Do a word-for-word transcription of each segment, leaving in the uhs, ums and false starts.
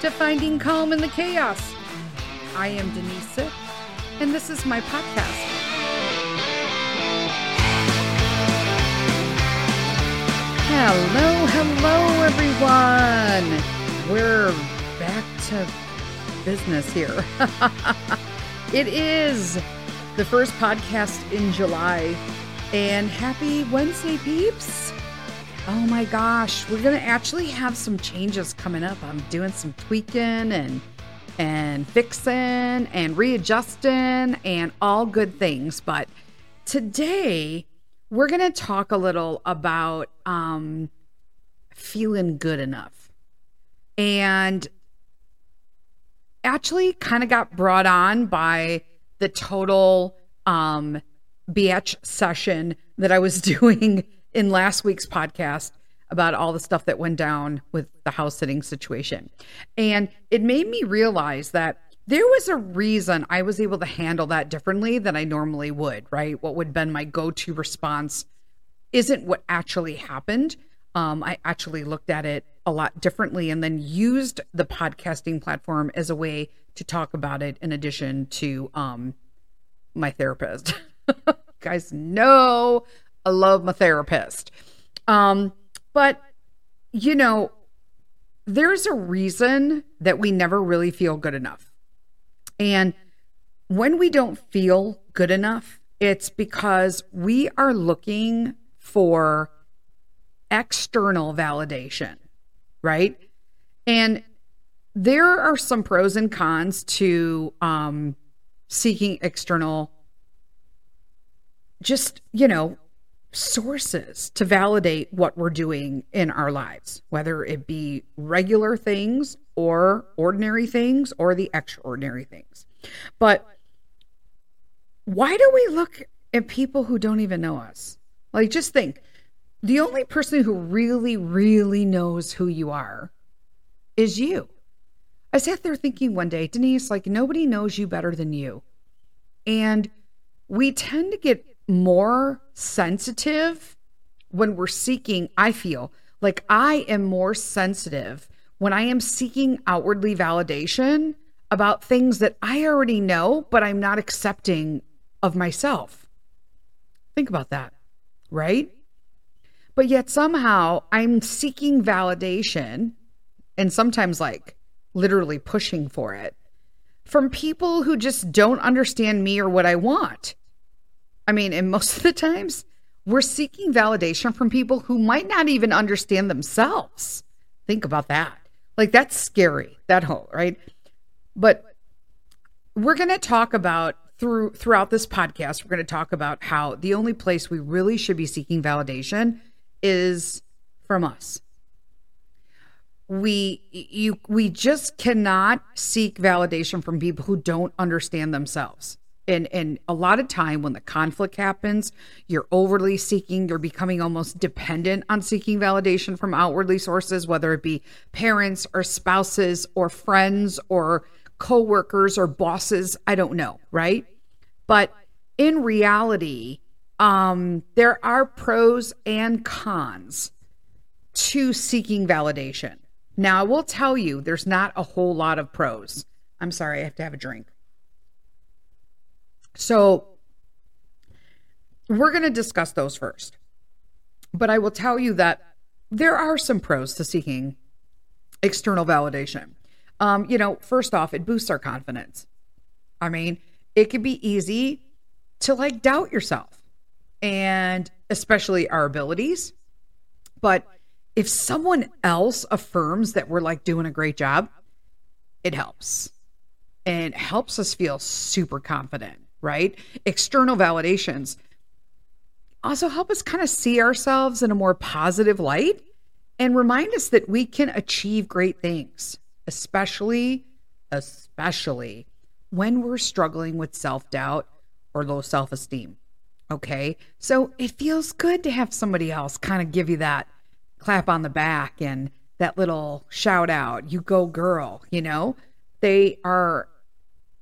to finding calm in the chaos. I am Denise, and this is my podcast. Hello, hello, everyone. We're back to business here. It is the first podcast in July, and happy Wednesday, peeps. Oh my gosh, we're going to actually have some changes coming up. I'm doing some tweaking and and fixing and readjusting and all good things. But today, we're going to talk a little about um, feeling good enough. And actually kind of got brought on by the total um, biatch session that I was doing in last week's podcast about all the stuff that went down with the house sitting situation. And it made me realize that there was a reason I was able to handle that differently than I normally would, right? What would have been my go-to response isn't what actually happened. Um, I actually looked at it a lot differently and then used the podcasting platform as a way to talk about it in addition to um, my therapist. You guys know I love my therapist. Um, but, you know, there's a reason that we never really feel good enough. And when we don't feel good enough, it's because we are looking for external validation, right? And there are some pros and cons to um, seeking external, just, you know, sources to validate what we're doing in our lives, whether it be regular things or ordinary things or the extraordinary things. But why do we look at people who don't even know us? Like, just think, the only person who really, really knows who you are is you. I sat there thinking one day, Denise, like, nobody knows you better than you. And we tend to get more sensitive when we're seeking. I feel like I am more sensitive when I am seeking outwardly validation about things that I already know, but I'm not accepting of myself. Think about that, right? But yet somehow I'm seeking validation and sometimes like literally pushing for it from people who just don't understand me or what I want. I mean, and most of the times we're seeking validation from people who might not even understand themselves. Think about that. Like, that's scary, that whole, right? But we're going to talk about through throughout this podcast, we're going to talk about how the only place we really should be seeking validation is from us. We you we just cannot seek validation from people who don't understand themselves. And and a lot of time when the conflict happens, you're overly seeking, you're becoming almost dependent on seeking validation from outwardly sources, whether it be parents or spouses or friends or coworkers or bosses. I don't know, right? But in reality, um, there are pros and cons to seeking validation. Now, I will tell you, there's not a whole lot of pros. I'm sorry, I have to have a drink. So we're going to discuss those first, but I will tell you that there are some pros to seeking external validation. Um, you know, first off, it boosts our confidence. I mean, it could be easy to like doubt yourself and especially our abilities. But if someone else affirms that we're like doing a great job, it helps and helps us feel super confident. Right? External validations also help us kind of see ourselves in a more positive light and remind us that we can achieve great things, especially, especially when we're struggling with self-doubt or low self-esteem. Okay. So it feels good to have somebody else kind of give you that clap on the back and that little shout out, you go girl, you know, they are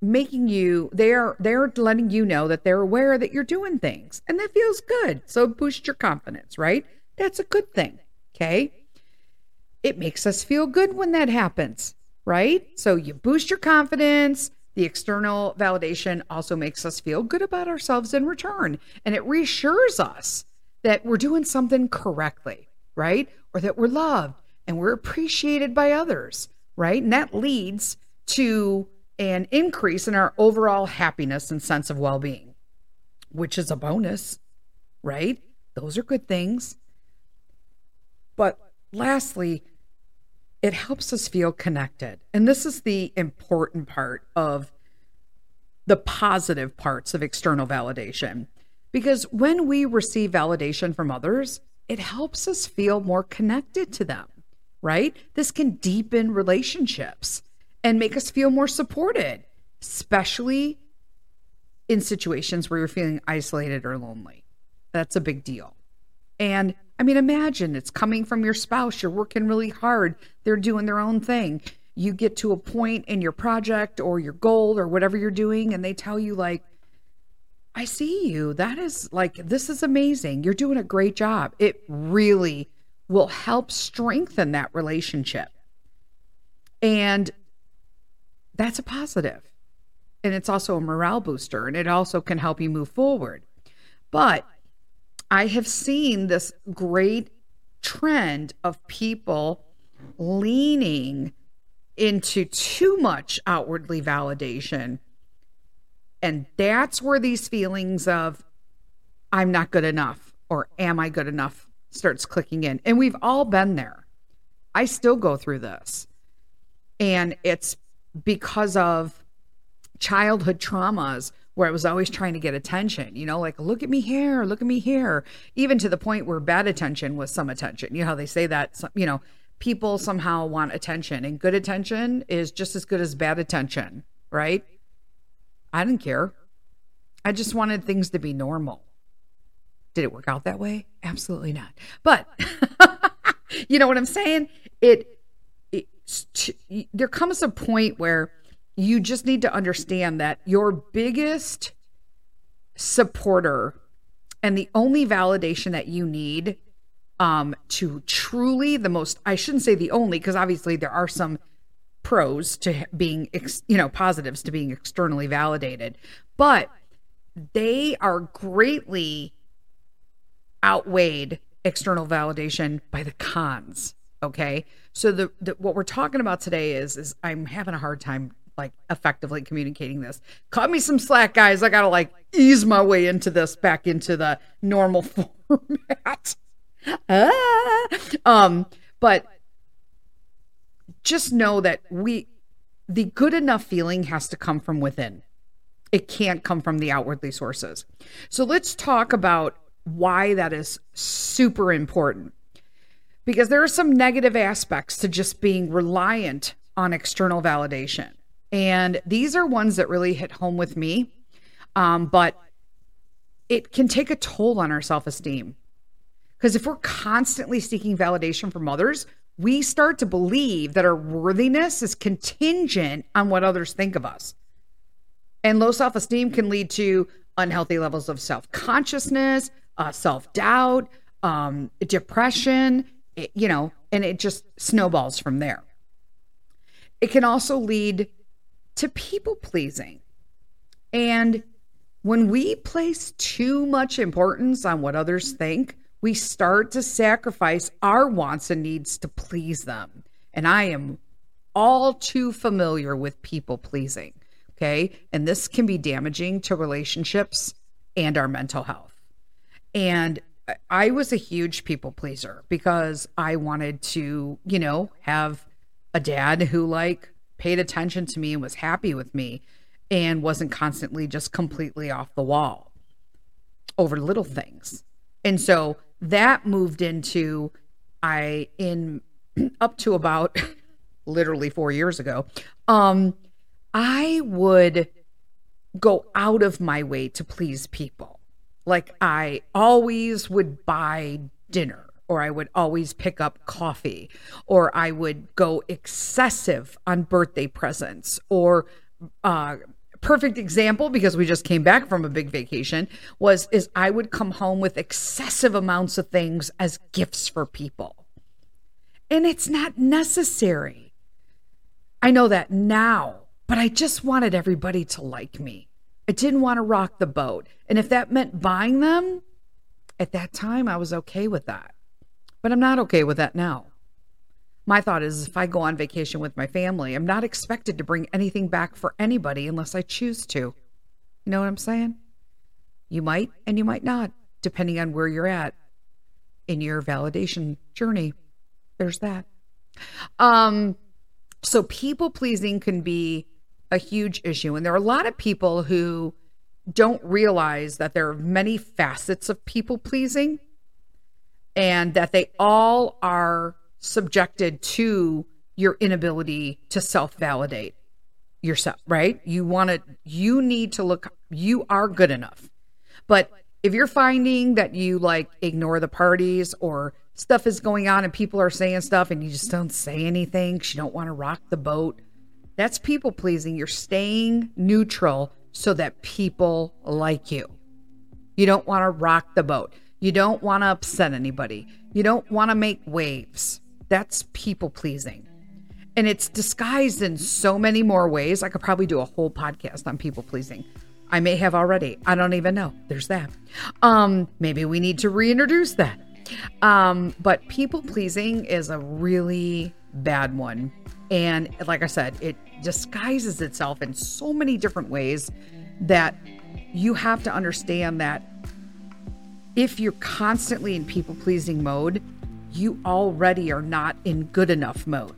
making you, they're they're letting you know that they're aware that you're doing things, and that feels good. So boost your confidence, right? That's a good thing. Okay. It makes us feel good when that happens. right? So you boost your confidence. The external validation also makes us feel good about ourselves in return. And it reassures us that we're doing something correctly, right? Or that we're loved and we're appreciated by others, right? And that leads to an increase in our overall happiness and sense of well-being, which is a bonus, right? Those are good things. But lastly, it helps us feel connected. And this is the important part of the positive parts of external validation, because when we receive validation from others, it helps us feel more connected to them, right? This can deepen relationships and make us feel more supported, especially in situations where you're feeling isolated or lonely. That's a big deal. And I mean, imagine it's coming from your spouse. You're working really hard. They're doing their own thing. You get to a point in your project or your goal or whatever you're doing, and they tell you, like, I see you. That is like, this is amazing. You're doing a great job. It really will help strengthen that relationship. And that's a positive. And it's also a morale booster, and it also can help you move forward. But I have seen this great trend of people leaning into too much outwardly validation. And that's where these feelings of I'm not good enough or am I good enough starts clicking in. And we've all been there. I still go through this. And it's because of childhood traumas where I was always trying to get attention, you know, like, look at me here, look at me here, even to the point where bad attention was some attention. You know how they say that, you know, people somehow want attention, and good attention is just as good as bad attention, right? I didn't care. I just wanted things to be normal. Did it work out that way? Absolutely not. But you know what I'm saying? It, it t- there comes a point where you just need to understand that your biggest supporter and the only validation that you need um, to truly the most, I shouldn't say the only, because obviously there are some pros to being, ex, you know, positives to being externally validated, but they are greatly outweighed external validation by the cons. Okay. So the, the what we're talking about today is, is I'm having a hard time like effectively communicating this. Cut me some slack, guys. I gotta like ease my way into this back into the normal format. ah! Um, but just know that we, the good enough feeling has to come from within. It can't come from the outwardly sources. So let's talk about why that is super important, because there are some negative aspects to just being reliant on external validation. And these are ones that really hit home with me, um, but it can take a toll on our self-esteem, because if we're constantly seeking validation from others, we start to believe that our worthiness is contingent on what others think of us. And low self-esteem can lead to unhealthy levels of self-consciousness, uh, self-doubt, um, depression, it, you know, and it just snowballs from there. It can also lead to people pleasing. And when we place too much importance on what others think, we start to sacrifice our wants and needs to please them. And I am all too familiar with people pleasing, okay? And this can be damaging to relationships and our mental health. And I was a huge people pleaser because I wanted to, you know, have a dad who like paid attention to me and was happy with me and wasn't constantly just completely off the wall over little things. And so that moved into I in up to about literally four years ago, um, I would go out of my way to please people. Like I always would buy dinner, or I would always pick up coffee, or I would go excessive on birthday presents, or uh, perfect example, because we just came back from a big vacation, was is I would come home with excessive amounts of things as gifts for people. And it's not necessary. I I know that now, but I just wanted everybody to like me. I didn't want to rock the boat. And if that meant buying them, at that time, I was okay with that. But I'm not okay with that now. My thought is if I go on vacation with my family, I'm not expected to bring anything back for anybody unless I choose to. You know what I'm saying? You might and you might not, depending on where you're at in your validation journey. There's that. Um, so people pleasing can be a huge issue. And there are a lot of people who don't realize that there are many facets of people pleasing and that they all are subjected to your inability to self-validate yourself, right? You want to, you need to look, you are good enough. But if you're finding that you like ignore the parties or stuff is going on and people are saying stuff and you just don't say anything, 'cause you don't want to rock the boat, that's people pleasing. You're staying neutral so that people like you. You don't want to rock the boat. You don't want to upset anybody. You don't want to make waves. That's people pleasing. And it's disguised in so many more ways. I could probably do a whole podcast on people pleasing. I may have already. I don't even know. There's that. Um, maybe we need to reintroduce that. Um, but people pleasing is a really bad one. And like I said, it disguises itself in so many different ways that you have to understand that if you're constantly in people pleasing mode, you already are not in good enough mode.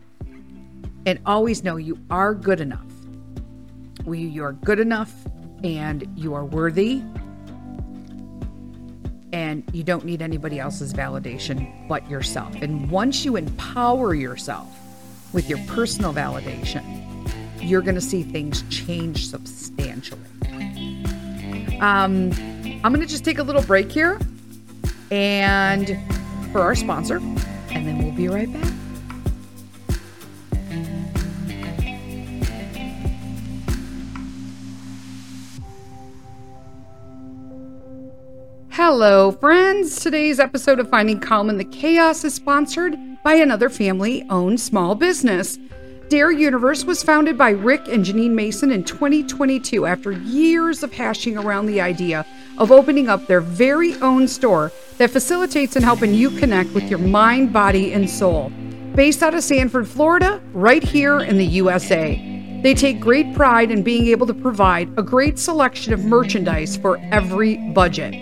And always know you are good enough. You are good enough and you are worthy. And you don't need anybody else's validation but yourself. And once you empower yourself with your personal validation, you're going to see things change substantially. Um, I'm going to just take a little break here and for our sponsor, and then we'll be right back. Hello, friends. Today's episode of Finding Calm in the Chaos is sponsored by another family-owned small business. Dare Universe was founded by Rick and Janine Mason in twenty twenty-two after years of hashing around the idea of opening up their very own store that facilitates and helping you connect with your mind, body, and soul. Based out of Sanford, Florida, right here in the U S A. They take great pride in being able to provide a great selection of merchandise for every budget.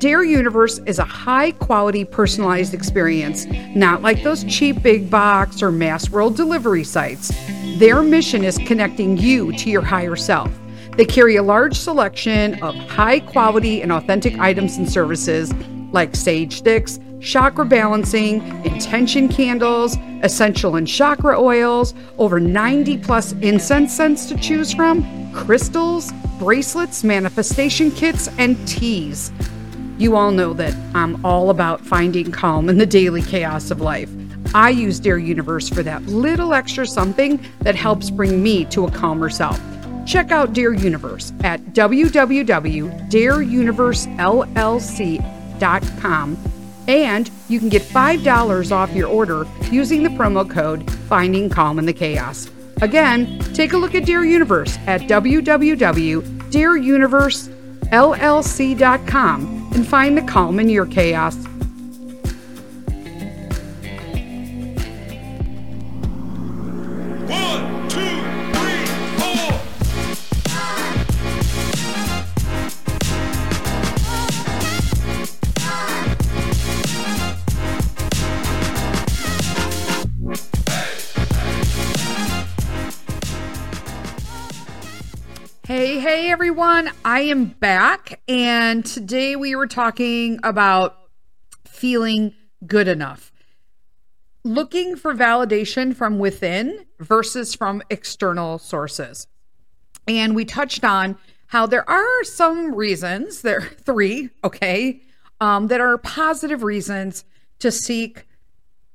Dare Universe is a high-quality, personalized experience, not like those cheap big box or mass world delivery sites. Their mission is connecting you to your higher self. They carry a large selection of high-quality and authentic items and services like sage sticks, chakra balancing, intention candles, essential and chakra oils, over ninety plus incense scents to choose from, crystals, bracelets, manifestation kits, and teas. You all know that I'm all about finding calm in the daily chaos of life. I use Dare Universe for that little extra something that helps bring me to a calmer self. Check out Dare Universe at w w w dot dare universe l l c dot com and you can get five dollars off your order using the promo code Finding Calm in the Chaos. Again, take a look at Dare Universe at w w w dot dare universe l l c dot com and find the calm in your chaos. One, two, three, four. Hey, hey, everyone. I am back, and today we were talking about feeling good enough. Looking for validation from within versus from external sources. And we touched on how there are some reasons, there are three, okay, um, that are positive reasons to seek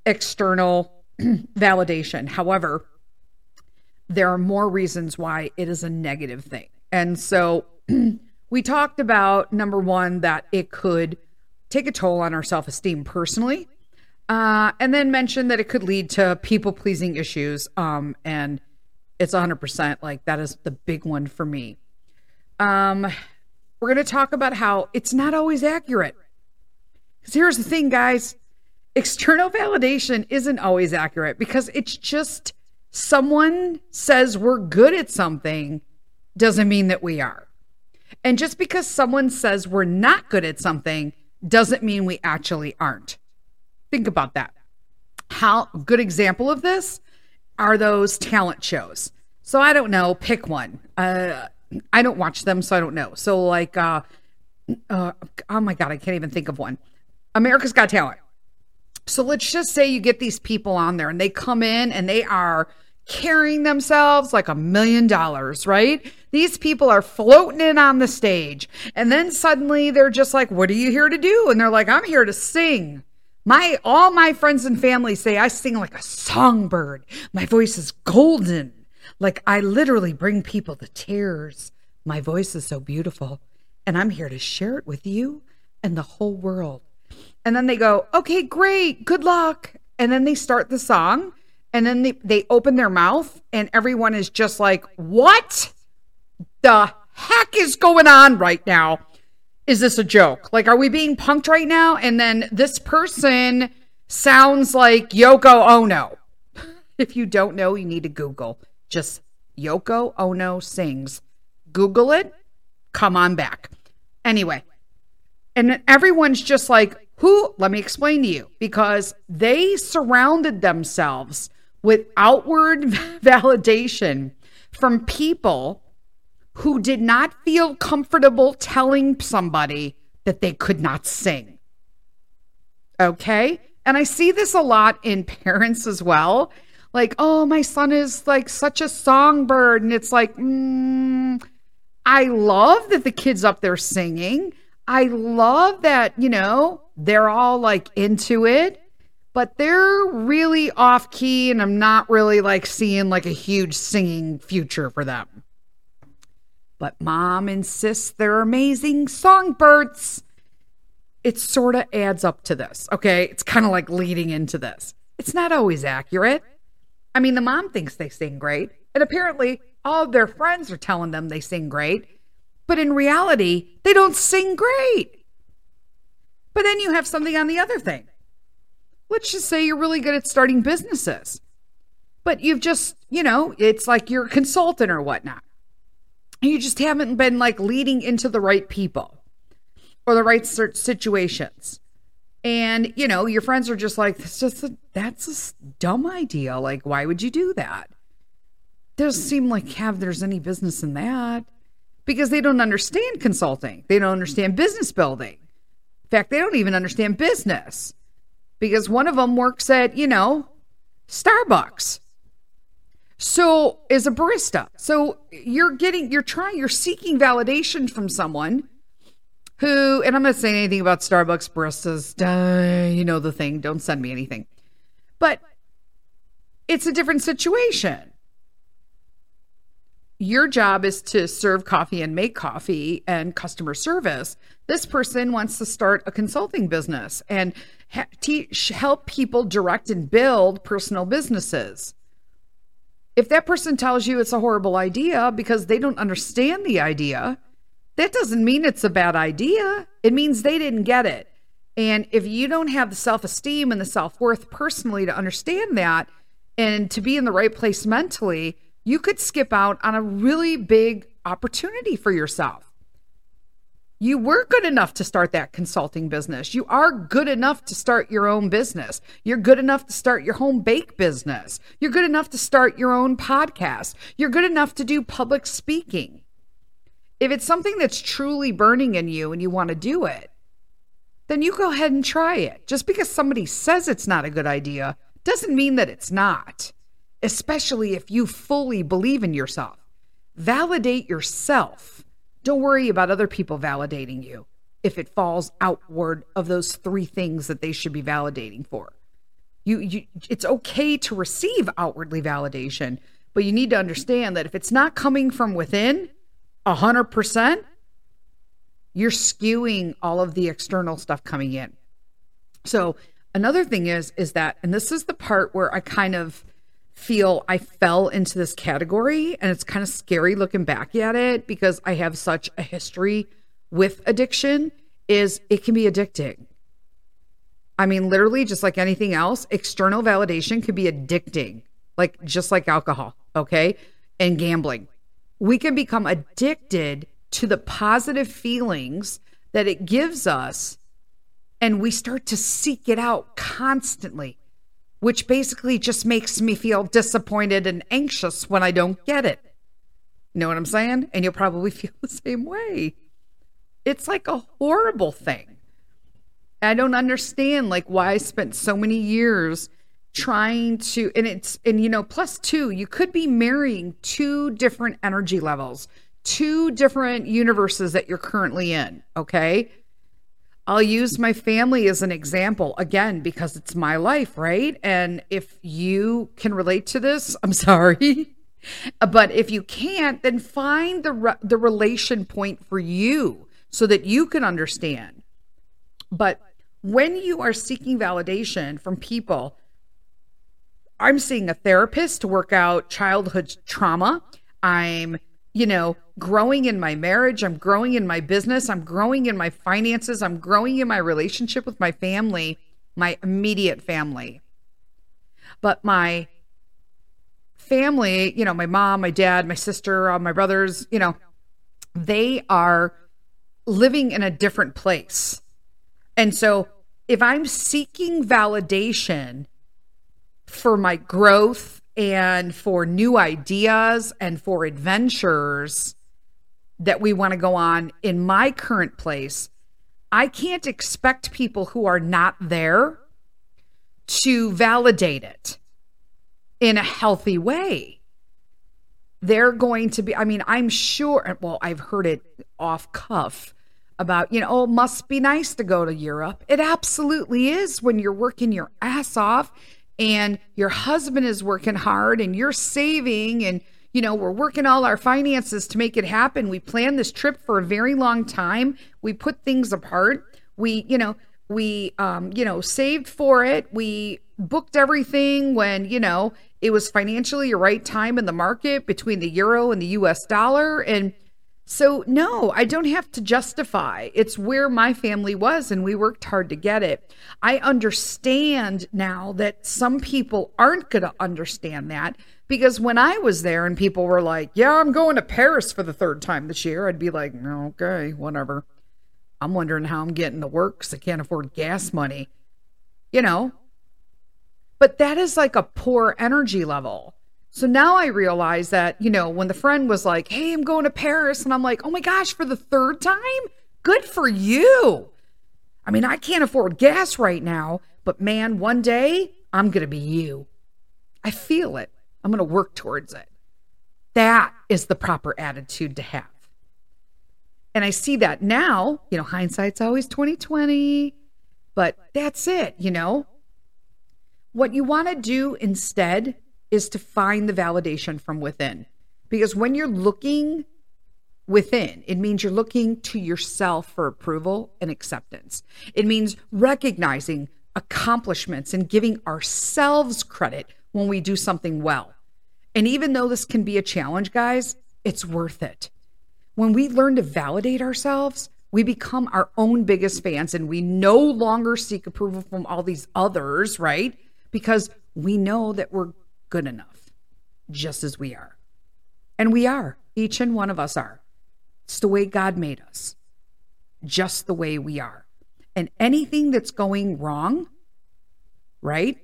external validation. However, there are more reasons why it is a negative thing. And so we talked about, number one, that it could take a toll on our self-esteem personally, uh, and then mentioned that it could lead to people-pleasing issues um, and it's one hundred percent. Like, that is the big one for me. Um, we're going to talk about how it's not always accurate. Because here's the thing, guys. External validation isn't always accurate because it's just someone says we're good at something doesn't mean that we are. And just because someone says we're not good at something doesn't mean we actually aren't. Think about that. How good example of this are those talent shows. So I don't know, pick one. Uh, I don't watch them, so I don't know. So like, uh, uh, oh my God, I can't even think of one. America's Got Talent. So let's just say you get these people on there and they come in and they are carrying themselves like a million dollars, right? These people are floating in on the stage. And then suddenly they're just like, what are you here to do? And they're like, I'm here to sing. My, all my friends and family say I sing like a songbird. My voice is golden. Like, I literally bring people to tears. My voice is so beautiful. And I'm here to share it with you and the whole world. And then they go, okay, great. Good luck. And then they start the song. And then they, they open their mouth and everyone is just like, what the heck is going on right now? Is this a joke? Like, are we being punked right now? And then this person sounds like Yoko Ono. If you don't know, you need to Google. Just Yoko Ono sings. Google it. Come on back. Anyway. And then everyone's just like, who? Let me explain to you. Because they surrounded themselves with outward validation from people who did not feel comfortable telling somebody that they could not sing. Okay? And I see this a lot in parents as well. Like, oh, my son is like such a songbird. And it's like, mm, I love that the kid's up there singing. I love that, you know, they're all like into it, but they're really off key and I'm not really like seeing like a huge singing future for them. But mom insists they're amazing songbirds. It sort of adds up to this, okay? It's kind of like leading into this. It's not always accurate. I mean, the mom thinks they sing great, and apparently all their friends are telling them they sing great, but in reality, they don't sing great. But then you have something on the other thing. Let's just say you're really good at starting businesses, but you've just, you know, it's like you're a consultant or whatnot. You just haven't been like leading into the right people or the right situations. And, you know, your friends are just like, that's just a, that's a dumb idea. Like, why would you do that? Doesn't seem like have there's any business in that because they don't understand consulting. They don't understand business building. In fact, they don't even understand business because one of them works at, you know, Starbucks. So is a barista. So you're getting, you're trying, you're seeking validation from someone who, and I'm not saying anything about Starbucks baristas, duh, you know, the thing, don't send me anything, but it's a different situation. Your job is to serve coffee and make coffee and customer service. This person wants to start a consulting business and ha- teach, help people direct and build personal businesses. If that person tells you it's a horrible idea because they don't understand the idea, that doesn't mean it's a bad idea. It means they didn't get it. And if you don't have the self-esteem and the self-worth personally to understand that and to be in the right place mentally, you could skip out on a really big opportunity for yourself. You were good enough to start that consulting business. You are good enough to start your own business. You're good enough to start your home bake business. You're good enough to start your own podcast. You're good enough to do public speaking. If it's something that's truly burning in you and you want to do it, then you go ahead and try it. Just because somebody says it's not a good idea doesn't mean that it's not, especially if you fully believe in yourself. Validate yourself. Don't worry about other people validating you if it falls outward of those three things that they should be validating for. You, you, it's okay to receive outwardly validation, but you need to understand that if it's not coming from within one hundred percent, you're skewing all of the external stuff coming in. So another thing is, is that, and this is the part where I kind of feel I fell into this category, and it's kind of scary looking back at it because I have such a history with addiction, is it can be addicting. I mean, literally, just like anything else, external validation could be addicting, like just like alcohol, okay, and gambling. We can become addicted to the positive feelings that it gives us, and we start to seek it out constantly, which basically just makes me feel disappointed and anxious when I don't get it. You know what I'm saying? And you'll probably feel the same way. It's like a horrible thing. I don't understand like why I spent so many years trying to, and it's, and you know, plus two, you could be marrying two different energy levels, two different universes that you're currently in, okay? I'll use my family as an example, again, because it's my life, right? And if you can relate to this, I'm sorry. But if you can't, then find the re- the relation point for you so that you can understand. But when you are seeking validation from people, I'm seeing a therapist to work out childhood trauma. I'm, you know, growing in my marriage, I'm growing in my business, I'm growing in my finances, I'm growing in my relationship with my family, my immediate family. But my family, you know, my mom, my dad, my sister, all my brothers, you know, they are living in a different place. And so if I'm seeking validation for my growth and for new ideas and for adventures that we want to go on in my current place, I can't expect people who are not there to validate it in a healthy way. They're going to be, I mean, I'm sure, well, I've heard it off cuff about, you know, oh, it must be nice to go to Europe. It absolutely is when you're working your ass off and your husband is working hard and you're saving and, you know, we're working all our finances to make it happen. We planned this trip for a very long time. We put things apart. We, you know, we, um, you know, saved for it. We booked everything when, you know, it was financially the right time in the market between the euro and the U S dollar. And so, no, I don't have to justify. It's where my family was, and we worked hard to get it. I understand now that some people aren't going to understand that, because when I was there and people were like, yeah, I'm going to Paris for the third time this year, I'd be like, okay, whatever. I'm wondering how I'm getting to work because I can't afford gas money, you know. But that is like a poor energy level. So now I realize that, you know, when the friend was like, hey, I'm going to Paris. And I'm like, oh my gosh, for the third time? Good for you. I mean, I can't afford gas right now, but man, one day I'm going to be you. I feel it. I'm going to work towards it. That is the proper attitude to have. And I see that now, you know, hindsight's always twenty twenty, but that's it, you know. What you want to do instead is to find the validation from within. Because when you're looking within, it means you're looking to yourself for approval and acceptance. It means recognizing accomplishments and giving ourselves credit when we do something well. And even though this can be a challenge, guys, it's worth it. When we learn to validate ourselves, we become our own biggest fans, and we no longer seek approval from all these others, right? Because we know that we're good enough, just as we are. And we are. Each and one of us are. It's the way God made us, just the way we are. And anything that's going wrong, right,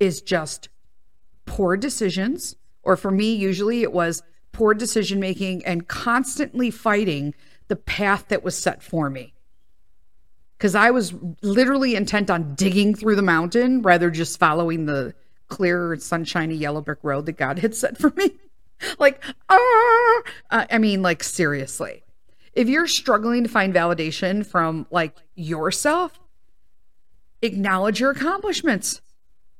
is just poor decisions. Or for me, usually it was poor decision making and constantly fighting the path that was set for me. Because I was literally intent on digging through the mountain rather than just following the clear, sunshiny yellow brick road that God had set for me. Like, ah, uh, I mean, like, seriously, if you're struggling to find validation from like yourself, acknowledge your accomplishments,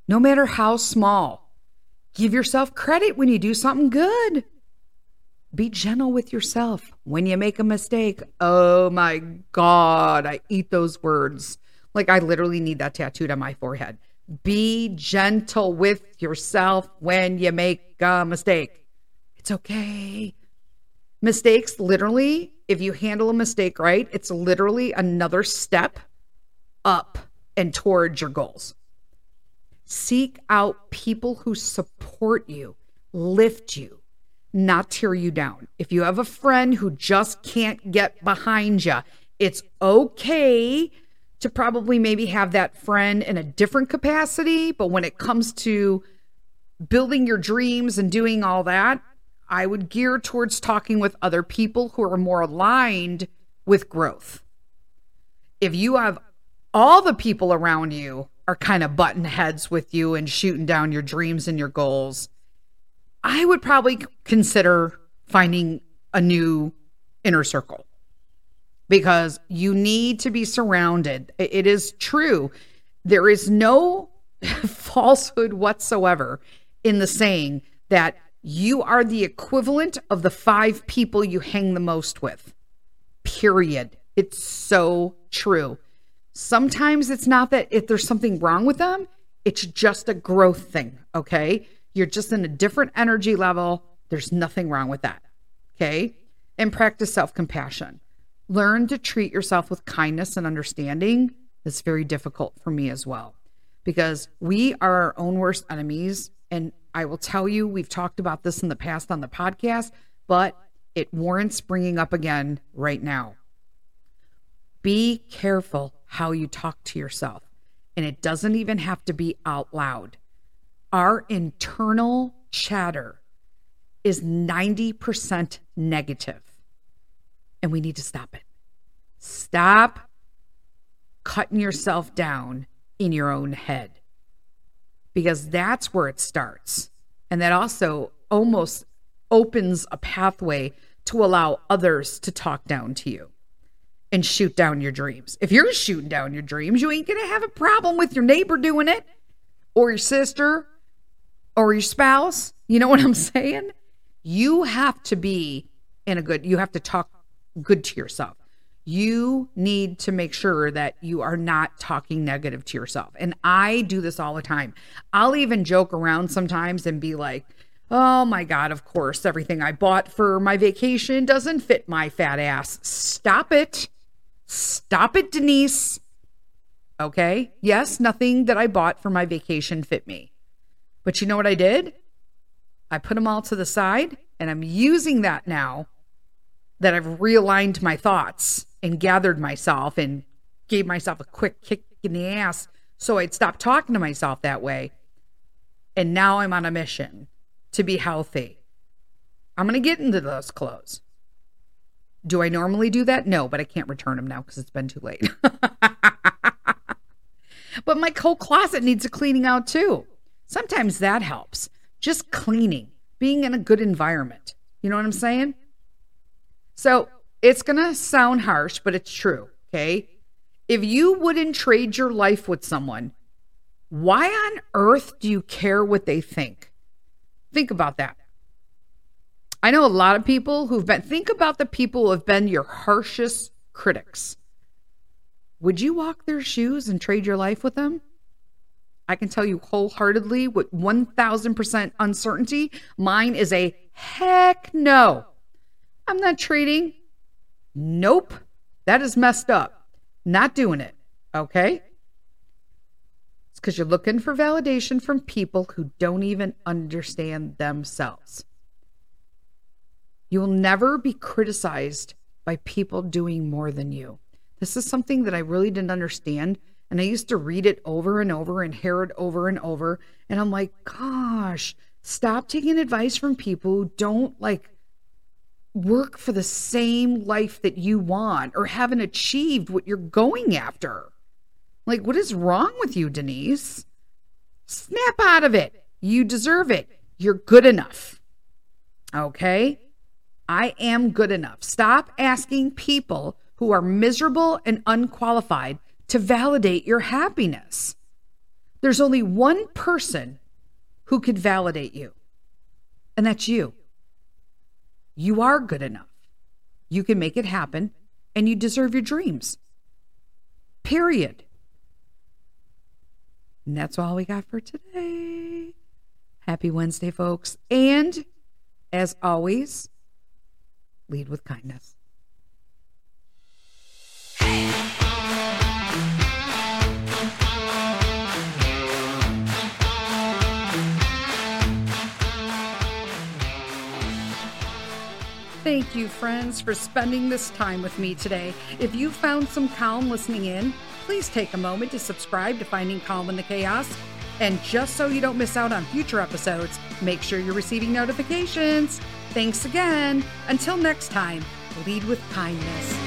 no matter how small. Give yourself credit when you do something good. Be gentle with yourself when you make a mistake. Oh my God, I eat those words. Like, I literally need that tattooed on my forehead. Be gentle with yourself when you make a mistake. It's okay. Mistakes, literally, if you handle a mistake right, it's literally another step up and towards your goals. Seek out people who support you, lift you, not tear you down. If you have a friend who just can't get behind you, it's okay to probably maybe have that friend in a different capacity. But when it comes to building your dreams and doing all that, I would gear towards talking with other people who are more aligned with growth. If you have all the people around you are kind of butting heads with you and shooting down your dreams and your goals, I would probably consider finding a new inner circle. Because you need to be surrounded. It is true. There is no falsehood whatsoever in the saying that you are the equivalent of the five people you hang the most with. Period. It's so true. Sometimes it's not that if there's something wrong with them, it's just a growth thing, okay? You're just in a different energy level. There's nothing wrong with that, okay? And practice self-compassion. Learn to treat yourself with kindness and understanding. That's very difficult for me as well, because we are our own worst enemies. And I will tell you, we've talked about this in the past on the podcast, but it warrants bringing up again right now. Be careful how you talk to yourself. And it doesn't even have to be out loud. Our internal chatter is ninety percent negative. And we need to stop it. Stop cutting yourself down in your own head, because that's where it starts. And that also almost opens a pathway to allow others to talk down to you and shoot down your dreams. If you're shooting down your dreams, you ain't going to have a problem with your neighbor doing it, or your sister, or your spouse. You know what I'm saying? You have to be in a good, you have to talk good to yourself. You need to make sure that you are not talking negative to yourself. And I do this all the time. I'll even joke around sometimes and be like, oh my God, of course, everything I bought for my vacation doesn't fit my fat ass. Stop it. Stop it, Denise. Okay. Yes, nothing that I bought for my vacation fit me. But you know what I did? I put them all to the side, and I'm using that now that I've realigned my thoughts and gathered myself and gave myself a quick kick in the ass so I'd stop talking to myself that way. And now I'm on a mission to be healthy. I'm going to get into those clothes. Do I normally do that? No, but I can't return them now because it's been too late. But my coat closet needs a cleaning out too. Sometimes that helps. Just cleaning, being in a good environment. You know what I'm saying? So it's going to sound harsh, but it's true, okay? If you wouldn't trade your life with someone, why on earth do you care what they think? Think about that. I know a lot of people who've been, think about the people who have been your harshest critics. Would you walk their shoes and trade your life with them? I can tell you wholeheartedly with one thousand percent uncertainty, mine is a heck no. I'm not trading. Nope. That is messed up. Not doing it. Okay? It's because you're looking for validation from people who don't even understand themselves. You will never be criticized by people doing more than you. This is something that I really didn't understand. And I used to read it over and over and hear it over and over. And I'm like, gosh, stop taking advice from people who don't like work for the same life that you want or haven't achieved what you're going after. Like, what is wrong with you, Denise? Snap out of it. You deserve it. You're good enough. Okay? I am good enough. Stop asking people who are miserable and unqualified to validate your happiness. There's only one person who could validate you, and that's you. You are good enough. You can make it happen, and you deserve your dreams. Period. And that's all we got for today. Happy Wednesday, folks. And as always, lead with kindness. Thank you, friends, for spending this time with me today. If you found some calm listening in, please take a moment to subscribe to Finding Calm in the Chaos. And just so you don't miss out on future episodes, make sure you're receiving notifications. Thanks again. Until next time, lead with kindness.